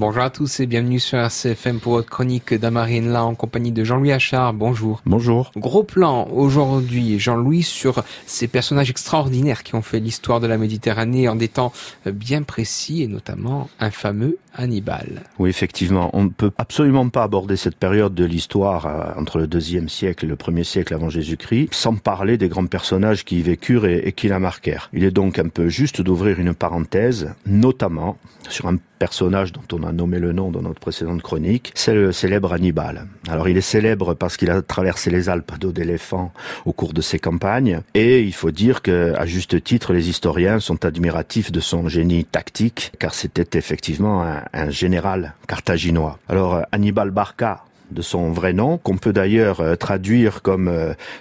Bonjour à tous et bienvenue sur RCFM pour votre chronique d'Amarine, là en compagnie de Jean-Louis Achard. Bonjour. Bonjour. Gros plan aujourd'hui, Jean-Louis, sur ces personnages extraordinaires qui ont fait l'histoire de la Méditerranée en des temps bien précis et notamment un fameux Hannibal. Oui, effectivement, on ne peut absolument pas aborder cette période de l'histoire entre le 2e siècle et le 1er siècle avant Jésus-Christ sans parler des grands personnages qui y vécurent et qui la marquèrent. Il est donc un peu juste d'ouvrir une parenthèse, notamment sur un personnage dont on a nommé le nom dans notre précédente chronique, c'est le célèbre Hannibal. Alors il est célèbre parce qu'il a traversé les Alpes à dos d'éléphant au cours de ses campagnes et il faut dire que, à juste titre, les historiens sont admiratifs de son génie tactique car c'était effectivement un général carthaginois. Alors Hannibal Barca, de son vrai nom, qu'on peut d'ailleurs traduire comme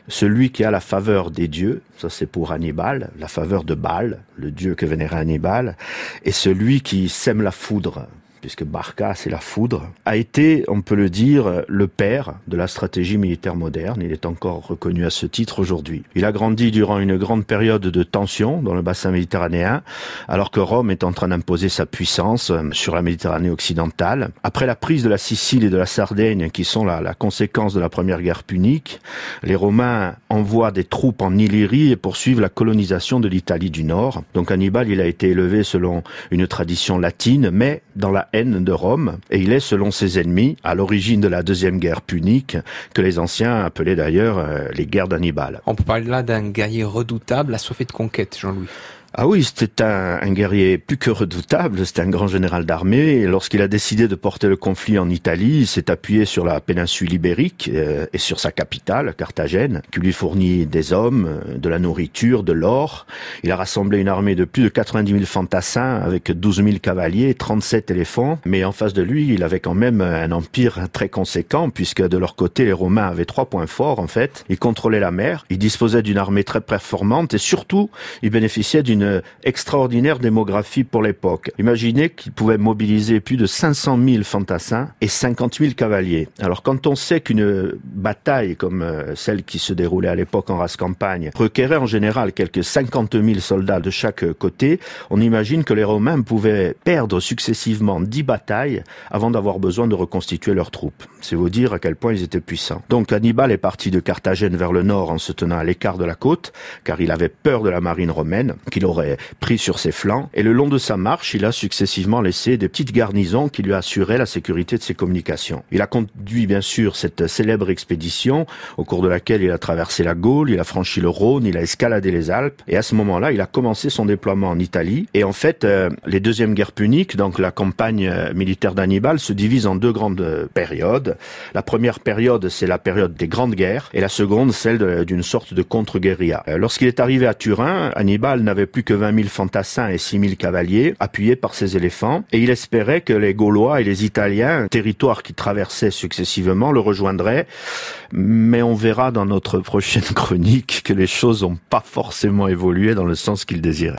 celui qui a la faveur des dieux, ça c'est pour Hannibal, la faveur de Baal, le dieu que vénérait Hannibal, et celui qui sème la foudre, puisque Barca c'est la foudre, a été, on peut le dire, le père de la stratégie militaire moderne. Il est encore reconnu à ce titre aujourd'hui. Il a grandi durant une grande période de tension dans le bassin méditerranéen, alors que Rome est en train d'imposer sa puissance sur la Méditerranée occidentale. Après la prise de la Sicile et de la Sardaigne, qui sont la conséquence de la première guerre punique, les Romains envoient des troupes en Illyrie et poursuivent la colonisation de l'Italie du Nord. Donc Hannibal, il a été élevé selon une tradition latine, mais dans la haine de Rome, et il est, selon ses ennemis, à l'origine de la deuxième guerre punique, que les anciens appelaient d'ailleurs les guerres d'Hannibal. On peut parler là d'un guerrier redoutable, assoiffé de conquête, Jean-Louis. Ah oui, c'était un guerrier plus que redoutable, c'était un grand général d'armée, et lorsqu'il a décidé de porter le conflit en Italie, il s'est appuyé sur la péninsule ibérique et sur sa capitale, Cartagène, qui lui fournit des hommes, de la nourriture, de l'or. Il a rassemblé une armée de plus de 90 000 fantassins avec 12 000 cavaliers, 37 éléphants, mais en face de lui, il avait quand même un empire très conséquent, puisque de leur côté, les Romains avaient 3 points forts en fait. Ils contrôlaient la mer, ils disposaient d'une armée très performante, et surtout, ils bénéficiaient d'une extraordinaire démographie pour l'époque. Imaginez qu'ils pouvaient mobiliser plus de 500 000 fantassins et 50 000 cavaliers. Alors quand on sait qu'une bataille comme celle qui se déroulait à l'époque en rase campagne requérait en général quelques 50 000 soldats de chaque côté, on imagine que les Romains pouvaient perdre successivement 10 batailles avant d'avoir besoin de reconstituer leurs troupes. C'est vous dire à quel point ils étaient puissants. Donc Hannibal est parti de Carthagène vers le nord en se tenant à l'écart de la côte car il avait peur de la marine romaine qu'il aurait pris sur ses flancs, et le long de sa marche, il a successivement laissé des petites garnisons qui lui assuraient la sécurité de ses communications. Il a conduit bien sûr cette célèbre expédition au cours de laquelle il a traversé la Gaule, il a franchi le Rhône, il a escaladé les Alpes, et à ce moment-là, il a commencé son déploiement en Italie. Et en fait, les deuxièmes guerres puniques, donc la campagne militaire d'Hannibal, se divise en 2 grandes périodes. La première période, c'est la période des grandes guerres, et la seconde, celle d'une sorte de contre-guérilla. Lorsqu'il est arrivé à Turin, Hannibal n'avait plus que 20 000 fantassins et 6 000 cavaliers appuyés par ses éléphants, et il espérait que les Gaulois et les Italiens, territoires qui traversaient successivement, le rejoindraient. Mais on verra dans notre prochaine chronique que les choses n'ont pas forcément évolué dans le sens qu'il désirait.